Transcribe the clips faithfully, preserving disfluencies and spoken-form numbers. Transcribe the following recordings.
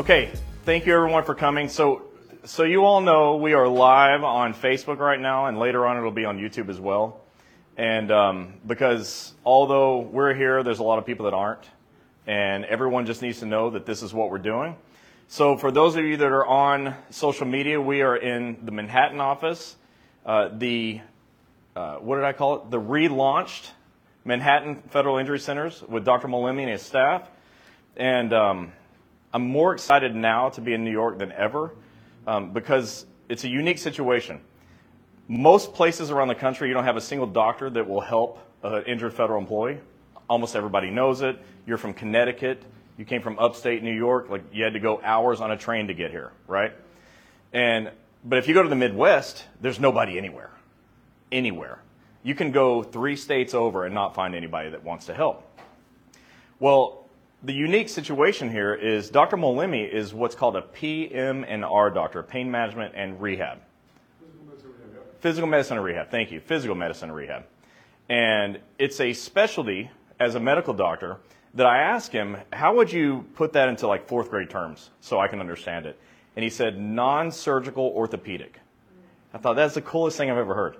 Okay, thank you everyone for coming. So, so you all know we are live on Facebook right now, and later on it'll be on YouTube as well. And um, because although we're here, there's a lot of people that aren't, and everyone just needs to know that this is what we're doing. So for those of you that are on social media, we are in the Manhattan office. Uh, the, uh, what did I call it? The relaunched Manhattan Federal Injury Centers with Doctor Maloney and his staff. And um, I'm more excited now to be in New York than ever um, because it's a unique situation. Most places around the country, you don't have a single doctor that will help an injured federal employee. Almost everybody knows it. You're from Connecticut. You came from upstate New York. Like, you had to go hours on a train to get here, right? And but if you go to the Midwest, there's nobody anywhere, anywhere. You can go three states over and not find anybody that wants to help. Well, the unique situation here is Doctor Maloney is what's called a P M and R doctor, pain management and rehab. Physical medicine and rehab. Physical medicine and rehab, thank you. Physical medicine and rehab. And it's a specialty as a medical doctor that I asked him, how would you put that into like fourth grade terms so I can understand it? And he said, non-surgical orthopedic. I thought that's the coolest thing I've ever heard.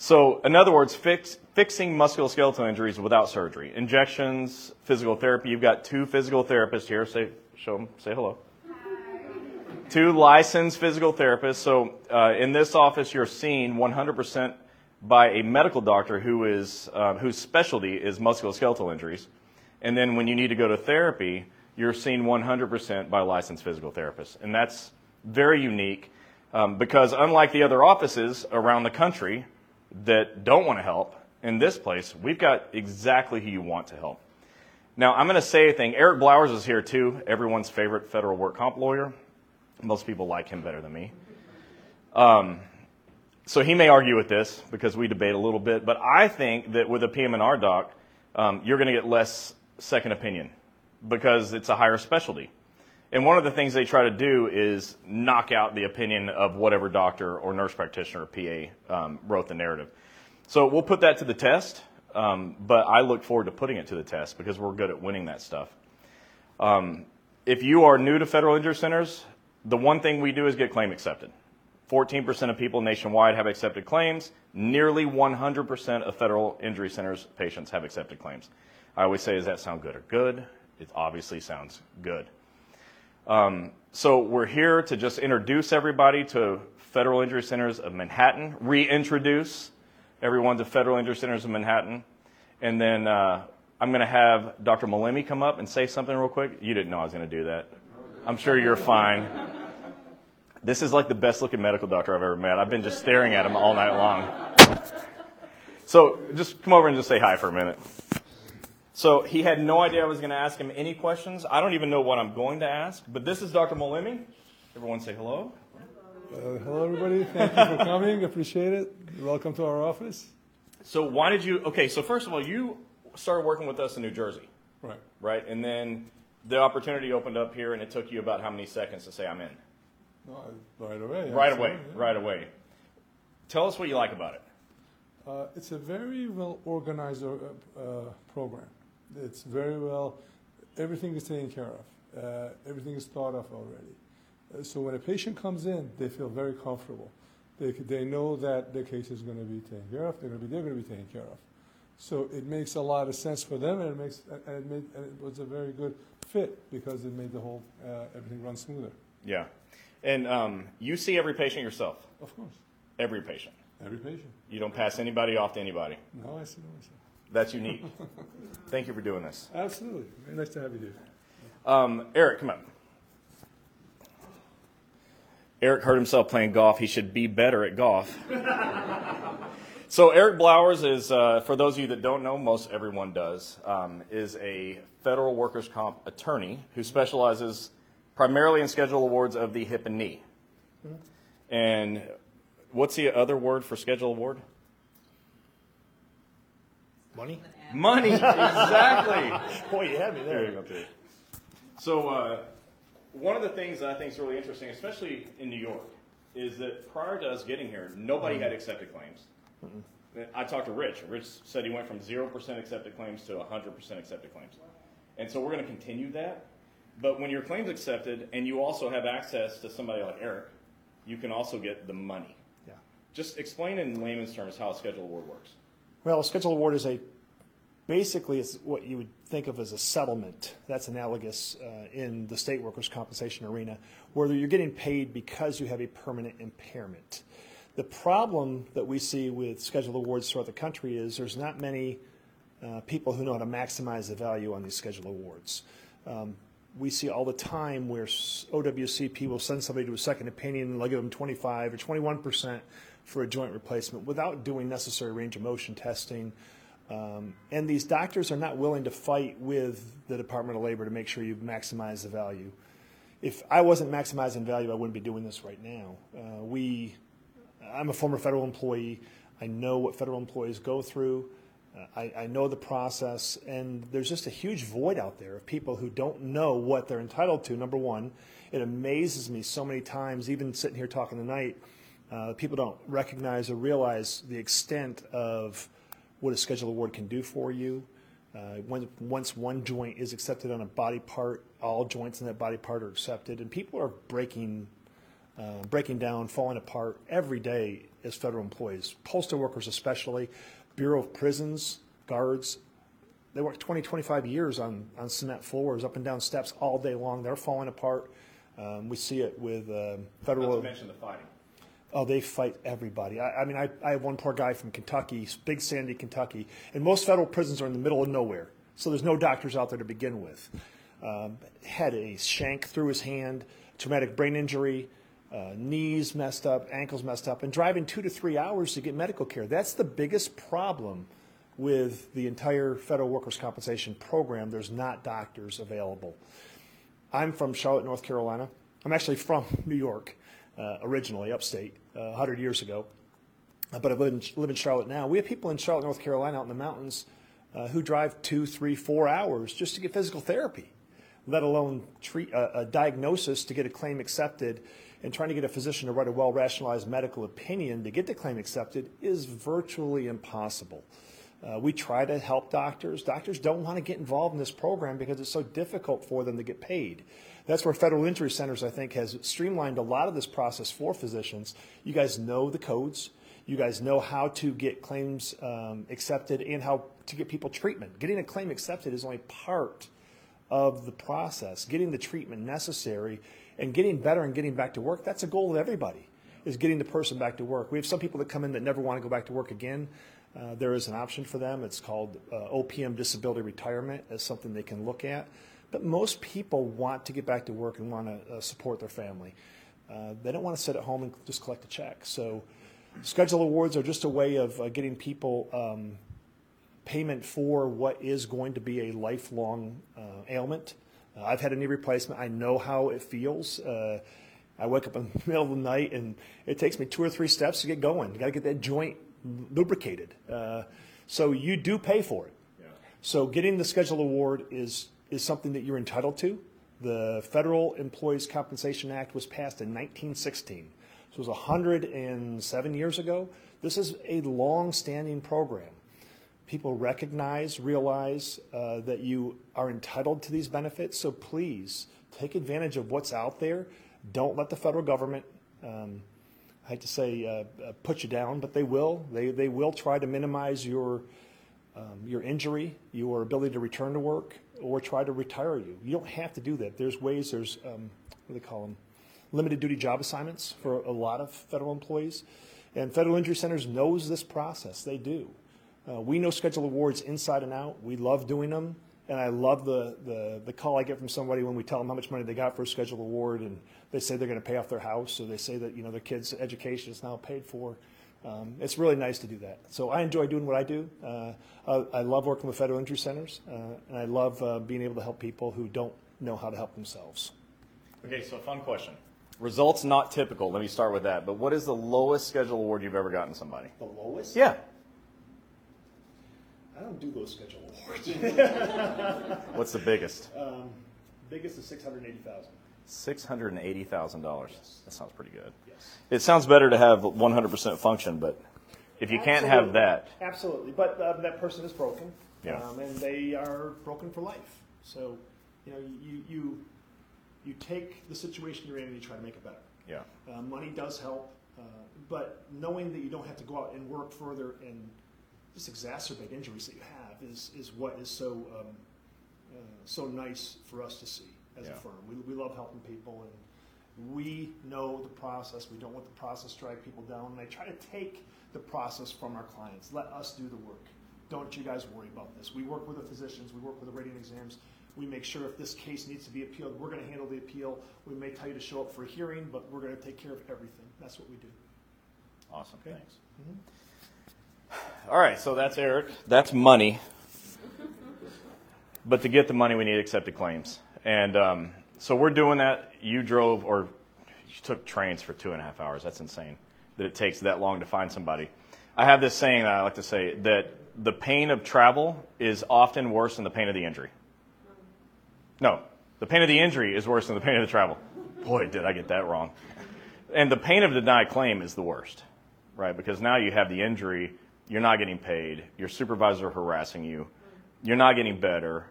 So, in other words, fix, fixing musculoskeletal injuries without surgery. Injections, physical therapy. You've got two physical therapists here. Say, show them, say hello. Hi. Two licensed physical therapists. So, uh, in this office, you're seen one hundred percent by a medical doctor who is, uh, whose specialty is musculoskeletal injuries. And then when you need to go to therapy, you're seen one hundred percent by licensed physical therapists. And that's very unique um, because unlike the other offices around the country, that don't want to help, in this place, we've got exactly who you want to help. Now, I'm going to say a thing. Eric Flowers is here, too, everyone's favorite federal work comp lawyer. Most people like him better than me. Um, so he may argue with this because we debate a little bit, but I think that with a P M and R doc, um, you're going to get less second opinion because it's a higher specialty. And one of the things they try to do is knock out the opinion of whatever doctor or nurse practitioner or P A um, wrote the narrative. So we'll put that to the test, um, but I look forward to putting it to the test because we're good at winning that stuff. Um, if you are new to federal injury centers, the one thing we do is get claim accepted. fourteen percent of people nationwide have accepted claims. Nearly one hundred percent of federal injury centers patients have accepted claims. I always say, does that sound good or good? It obviously sounds good. Um, so we're here to just introduce everybody to Federal Injury Centers of Manhattan, reintroduce everyone to Federal Injury Centers of Manhattan, and then uh, I'm going to have Doctor Maloney come up and say something real quick. You didn't know I was going to do that. I'm sure you're fine. This is like the best looking medical doctor I've ever met. I've been just staring at him all night long. So just come over and just say hi for a minute. So he had no idea I was going to ask him any questions. I don't even know what I'm going to ask, but this is Doctor Maloney. Everyone say hello. Hello, uh, hello everybody. Thank you for coming. Appreciate it. Welcome to our office. So why did you, okay, so first of all, you started working with us in New Jersey. Right. Right, and then the opportunity opened up here, and it took you about how many seconds to say I'm in? No, right away. Right away, yeah. right away. Tell us what you like about it. Uh, it's a very well-organized uh, program. It's very well, everything is taken care of. Uh, everything is thought of already. Uh, so when a patient comes in, they feel very comfortable. They, they know that their case is going to be taken care of. They're going to be, they're going to be taken care of. So it makes a lot of sense for them, and it, makes, and it, made, and it was a very good fit because it made the whole, uh, everything run smoother. Yeah. And um, you see every patient yourself? Of course. Every patient? Every patient. You don't pass anybody off to anybody? No, I see no myself. That's unique. Thank you for doing this. Absolutely. Very nice to have you here. Um, Eric, come up. Eric hurt himself playing golf. He should be better at golf. So Eric Flowers is, uh, for those of you that don't know, most everyone does, um, is a federal workers' comp attorney who specializes primarily in schedule awards of the hip and knee. Mm-hmm. And what's the other word for schedule award? Money? Money, exactly. Boy, you had me there. there you so uh, one of the things that I think is really interesting, especially in New York, is that prior to us getting here, nobody mm-hmm. had accepted claims. Mm-hmm. I talked to Rich. Rich said he went from zero percent accepted claims to one hundred percent accepted claims. And so we're going to continue that. But when your claim's accepted and you also have access to somebody like Eric, you can also get the money. Yeah. Just explain in layman's terms how a scheduled award works. Well, a scheduled award is a, basically it's what you would think of as a settlement. That's analogous uh, in the state workers' compensation arena, where you're getting paid because you have a permanent impairment. The problem that we see with scheduled awards throughout the country is there's not many uh, people who know how to maximize the value on these scheduled awards. Um, we see all the time where O W C P will send somebody to a second opinion and they'll give them twenty-five or twenty-one percent for a joint replacement without doing necessary range of motion testing. Um, and these doctors are not willing to fight with the Department of Labor to make sure you maximize the value. If I wasn't maximizing value, I wouldn't be doing this right now. Uh, we, I'm a former federal employee. I know what federal employees go through. Uh, I, I know the process, and there's just a huge void out there of people who don't know what they're entitled to, number one. It amazes me so many times, even sitting here talking tonight, uh, people don't recognize or realize the extent of what a scheduled award can do for you. Uh, when, once one joint is accepted on a body part, all joints in that body part are accepted, and people are breaking Uh, breaking down, falling apart every day as federal employees. Postal workers especially, Bureau of Prisons, guards, they work twenty, twenty-five years on, on cement floors, up and down steps all day long. They're falling apart. Um, we see it with uh, federal... Not to mention the fighting. Oh, they fight everybody. I, I mean, I, I have one poor guy from Kentucky, Big Sandy, Kentucky, and most federal prisons are in the middle of nowhere, so there's no doctors out there to begin with. Um, had a shank through his hand, traumatic brain injury, Uh, knees messed up, ankles messed up, and driving two to three hours to get medical care. That's the biggest problem with the entire federal workers' compensation program. There's not doctors available. I'm from Charlotte, North Carolina. I'm actually from New York uh, originally, upstate, uh, one hundred years ago, uh, but I live in, live in Charlotte now. We have people in Charlotte, North Carolina, out in the mountains uh, who drive two, three, four hours just to get physical therapy, let alone treat a, a diagnosis to get a claim accepted. And trying to get a physician to write a well-rationalized medical opinion to get the claim accepted is virtually impossible. Uh, we try to help doctors. Doctors don't want to get involved in this program because it's so difficult for them to get paid. That's where Federal Injury Centers, I think, has streamlined a lot of this process for physicians. You guys know the codes. You guys know how to get claims um, accepted and how to get people treatment. Getting a claim accepted is only part of the process. Getting the treatment necessary and getting better and getting back to work, that's a goal of everybody, is getting the person back to work. We have some people that come in that never want to go back to work again. Uh, there is an option for them. It's called uh, O P M disability retirement as something they can look at. But most people want to get back to work and want to uh, support their family. Uh, they don't want to sit at home and just collect a check. So schedule awards are just a way of uh, getting people um, payment for what is going to be a lifelong uh, ailment. I've had a knee replacement. I know how it feels. Uh, I wake up in the middle of the night, and it takes me two or three steps to get going. You got to get that joint lubricated. Uh, so you do pay for it. Yeah. So getting the scheduled award is is something that you're entitled to. The Federal Employees' Compensation Act was passed in nineteen sixteen. So it was one hundred seven years ago. This is a long-standing program. People recognize, realize uh, that you are entitled to these benefits, so please take advantage of what's out there. Don't let the federal government, um, I hate to say, uh, put you down, but they will. They, they will try to minimize your, um, your injury, your ability to return to work, or try to retire you. You don't have to do that. There's ways, there's, um, what do they call them, limited duty job assignments for a lot of federal employees. And Federal Injury Centers knows this process. They do. Uh, we know scheduled awards inside and out. We love doing them, and I love the, the, the call I get from somebody when we tell them how much money they got for a scheduled award, and they say they're going to pay off their house, or they say that, you know, their kids' education is now paid for. Um, it's really nice to do that. So I enjoy doing what I do. Uh, I, I love working with Federal Injury Centers, uh, and I love uh, being able to help people who don't know how to help themselves. Okay, so fun question. Results not typical. Let me start with that. But what is the lowest scheduled award you've ever gotten somebody? The lowest? Yeah. I don't do those scheduled awards. What's the biggest? Um, biggest is six hundred eighty thousand dollars. six hundred eighty thousand dollars. Yes. That sounds pretty good. Yes. It sounds better to have one hundred percent function, but if you absolutely can't have that. Absolutely. But uh, that person is broken. Yeah. Um, and they are broken for life. So, you know, you, you you take the situation you're in and you try to make it better. Yeah. Uh, money does help, uh, but knowing that you don't have to go out and work further and just exacerbate injuries that you have is, is what is so um, uh, so nice for us to see as yeah. a firm. We, we love helping people, and we know the process. We don't want the process to drag people down, and I try to take the process from our clients. Let us do the work. Don't you guys worry about this. We work with the physicians. We work with the rating exams. We make sure if this case needs to be appealed, we're going to handle the appeal. We may tell you to show up for a hearing, but we're going to take care of everything. That's what we do. Awesome. Okay? Thanks. Mm-hmm. All right. So that's Eric. That's money. But to get the money, we need accepted claims. And um, so we're doing that. You drove or you took trains for two and a half hours. That's insane that it takes that long to find somebody. I have this saying that I like to say, that the pain of travel is often worse than the pain of the injury. No, the pain of the injury is worse than the pain of the travel. Boy, did I get that wrong. And the pain of the denied claim is the worst, right? Because now you have the injury, you're not getting paid, your supervisor harassing you, you're not getting better.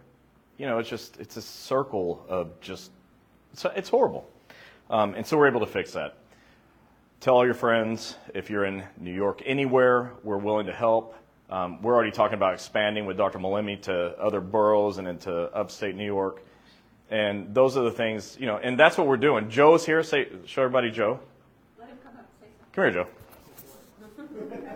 You know, it's just, it's a circle of just, it's, it's horrible. Um, and so we're able to fix that. Tell all your friends, if you're in New York, anywhere, we're willing to help. Um, we're already talking about expanding with Doctor Maloney to other boroughs and into upstate New York. And those are the things, you know, and that's what we're doing. Joe's here. Say, show everybody Joe. Let him come up and say something. Come here, Joe.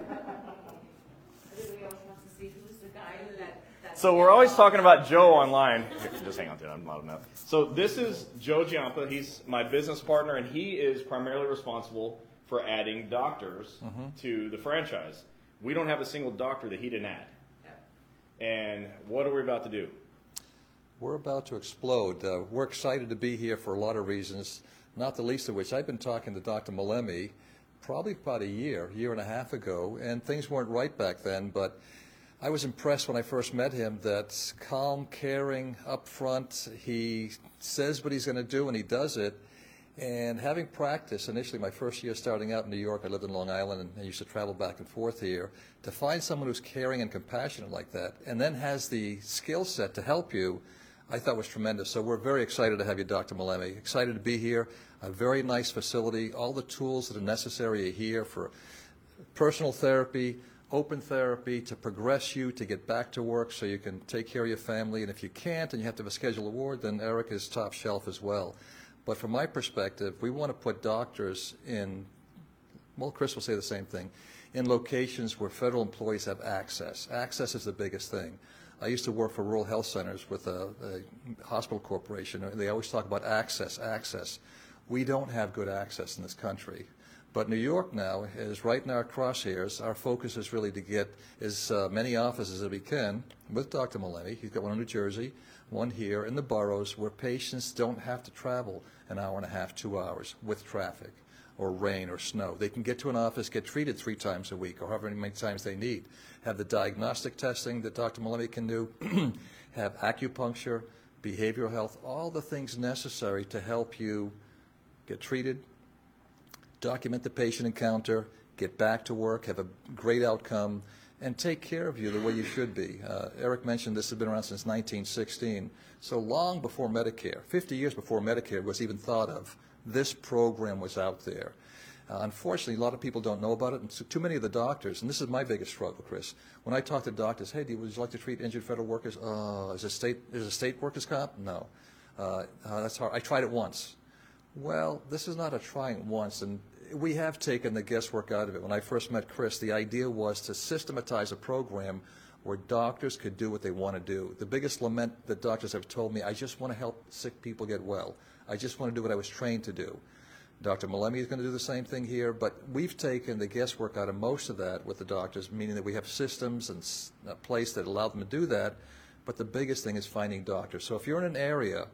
Everybody else wants to see who's the guy that, that so we're always talking about Joe online. Here, just hang on, dude. I'm loud enough. So this is Joe Giampa. He's my business partner, and he is primarily responsible for adding doctors mm-hmm. to the franchise. We don't have a single doctor that he didn't add. Yeah. And what are we about to do? We're about to explode. Uh, we're excited to be here for a lot of reasons, not the least of which I've been talking to Doctor Maloney probably about a year, year and a half ago, and things weren't right back then, but I was impressed when I first met him that calm, caring, upfront, he says what he's going to do and he does it. And having practiced initially my first year starting out in New York, I lived in Long Island and I used to travel back and forth here, to find someone who's caring and compassionate like that and then has the skill set to help you, I thought was tremendous. So we're very excited to have you, Doctor Maloney. Excited to be here. A very nice facility. All the tools that are necessary are here for personal therapy, open therapy, to progress you, to get back to work so you can take care of your family. And if you can't and you have to have a scheduled award, then Eric is top shelf as well. But from my perspective, we want to put doctors in, well, Chris will say the same thing, in locations where federal employees have access. Access is the biggest thing. I used to work for rural health centers with a, a hospital corporation. They always talk about access, access. We don't have good access in this country. But New York now is right in our crosshairs. Our focus is really to get as uh, many offices as we can with Doctor Maloney. He's got one in New Jersey, one here in the boroughs where patients don't have to travel an hour and a half, two hours with traffic or rain or snow. They can get to an office, get treated three times a week or however many times they need, have the diagnostic testing that Doctor Maloney can do, have acupuncture, behavioral health, all the things necessary to help you get treated, document the patient encounter, get back to work, have a great outcome, and take care of you the way you should be. Uh, Eric mentioned this has been around since nineteen sixteen, so long before Medicare, fifty years before Medicare was even thought of. This program was out there. Uh, unfortunately, a lot of people don't know about it, and so too many of the doctors, and this is my biggest struggle, Chris, when I talk to doctors, hey, do you, would you like to treat injured federal workers? Oh, is it state, is it state workers comp? No. Uh, uh, that's hard. I tried it once. Well, this is not a trying it once, and we have taken the guesswork out of it. When I first met Chris, the idea was to systematize a program where doctors could do what they want to do. The biggest lament that doctors have told me, I just want to help sick people get well. I just want to do what I was trained to do. Doctor Maloney is going to do the same thing here, but we've taken the guesswork out of most of that with the doctors, meaning that we have systems and a place that allow them to do that, but the biggest thing is finding doctors. So if you're in an area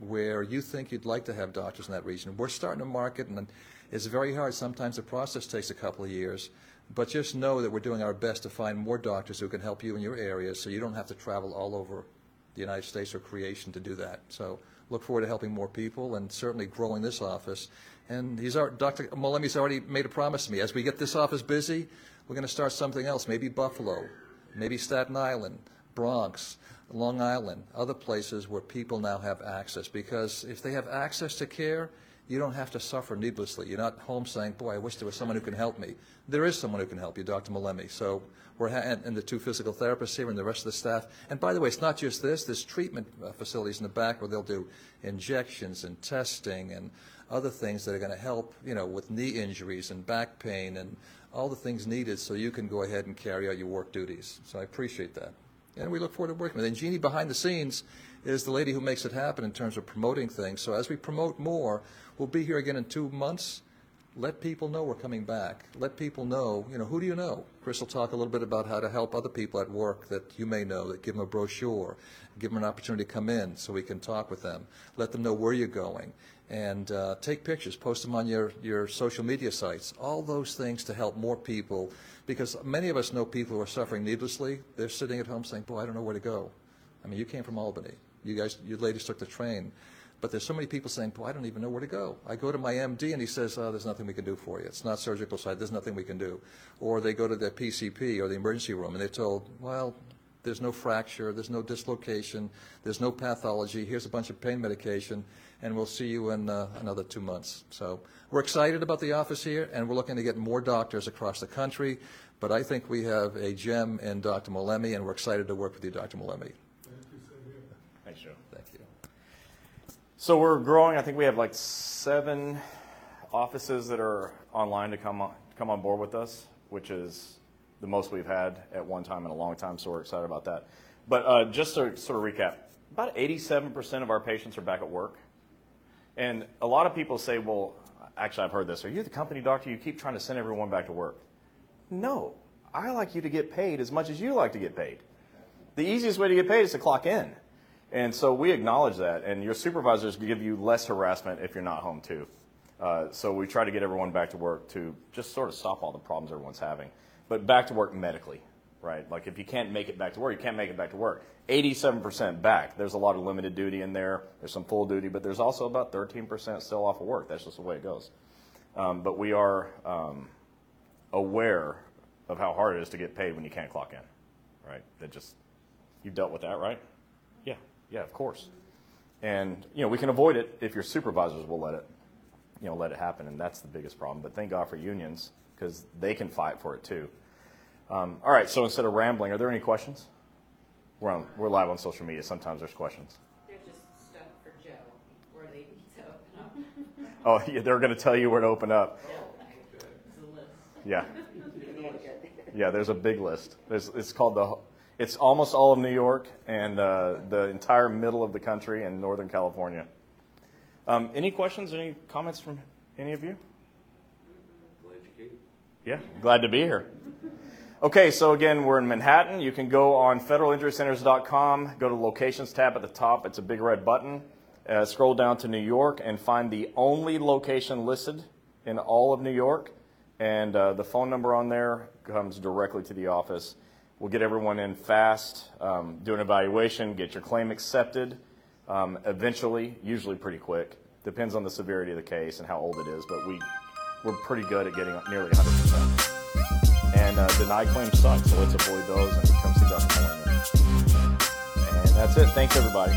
where you think you'd like to have doctors in that region, we're starting to market, and it's very hard. Sometimes the process takes a couple of years, but just know that we're doing our best to find more doctors who can help you in your area so you don't have to travel all over the United States or creation to do that. So look forward to helping more people and certainly growing this office. And he's our, Doctor Maloney's already made a promise to me. As we get this office busy, we're going to start something else, maybe Buffalo, maybe Staten Island, Bronx, Long Island, other places where people now have access. Because if they have access to care, you don't have to suffer needlessly. You're not home saying, boy, I wish there was someone who can help me. There is someone who can help you, Doctor Maloney. So we're ha and, and the two physical therapists here and the rest of the staff. And by the way, it's not just this. There's treatment facilities in the back where they'll do injections and testing and other things that are going to help, you know, with knee injuries and back pain and all the things needed so you can go ahead and carry out your work duties. So I appreciate that. And we look forward to working with it. And Jeannie behind the scenes is the lady who makes it happen in terms of promoting things. So as we promote more, we'll be here again in two months. Let people know we're coming back. Let people know, you know, who do you know? Chris will talk a little bit about how to help other people at work that you may know, that give them a brochure, give them an opportunity to come in so we can talk with them. Let them know where you're going. And uh, take pictures, post them on your, your social media sites, all those things to help more people, because many of us know people who are suffering needlessly. They're sitting at home saying, boy, I don't know where to go. I mean, you came from Albany. You guys, you ladies took the train. But there's so many people saying, boy, I don't even know where to go. I go to my M D and he says, oh, there's nothing we can do for you. It's not surgical side, there's nothing we can do. Or they go to their P C P or the emergency room and they're told, well, there's no fracture, there's no dislocation, there's no pathology, here's a bunch of pain medication, and we'll see you in uh, another two months. So we're excited about the office here, and we're looking to get more doctors across the country, but I think we have a gem in Doctor Maloney, and we're excited to work with you, Doctor Maloney. Thank you, Sylvia. Thanks, Joe. Thank you. So we're growing. I think we have like seven offices that are online to come on, come on board with us, which is the most we've had at one time in a long time, so we're excited about that. But uh, just to sort of recap, about eighty-seven percent of our patients are back at work. And a lot of people say, well, actually I've heard this, are you the company doctor? You keep trying to send everyone back to work. No, I like you to get paid as much as you like to get paid. The easiest way to get paid is to clock in. And so we acknowledge that, and your supervisors give you less harassment if you're not home too. Uh, so we try to get everyone back to work to just sort of stop all the problems everyone's having. But back to work medically, right? Like if you can't make it back to work, you can't make it back to work. eighty-seven percent back. There's a lot of limited duty in there. There's some full duty, but there's also about thirteen percent still off of work. That's just the way it goes. Um, but we are um, aware of how hard it is to get paid when you can't clock in, right? That just, you've dealt with that, right? Yeah, yeah, of course. And, you know, we can avoid it if your supervisors will let it, you know, let it happen, and that's the biggest problem. But thank God for unions, because they can fight for it too. Um, all right, so instead of rambling, are there any questions? We're, on, we're live on social media. Sometimes there's questions. They're just stuff for Joe, where they need to open up. Oh, yeah, they're going to tell you where to open up. It's a list. Yeah. Yeah, there's a big list. There's, it's called the, it's almost all of New York and uh, the entire middle of the country and Northern California. Um, any questions, any comments from any of you? Yeah, glad to be here. Okay, so again, we're in Manhattan. You can go on federal injury centers dot com, go to the locations tab at the top. It's a big red button. Uh, scroll down to New York and find the only location listed in all of New York. And uh, the phone number on there comes directly to the office. We'll get everyone in fast, um, do an evaluation, get your claim accepted um, eventually, usually pretty quick. Depends on the severity of the case and how old it is, but we... we're pretty good at getting nearly one hundred percent. And uh, deny claims suck, so let's avoid those and come see Doctor Maloney. And that's it. Thanks, everybody.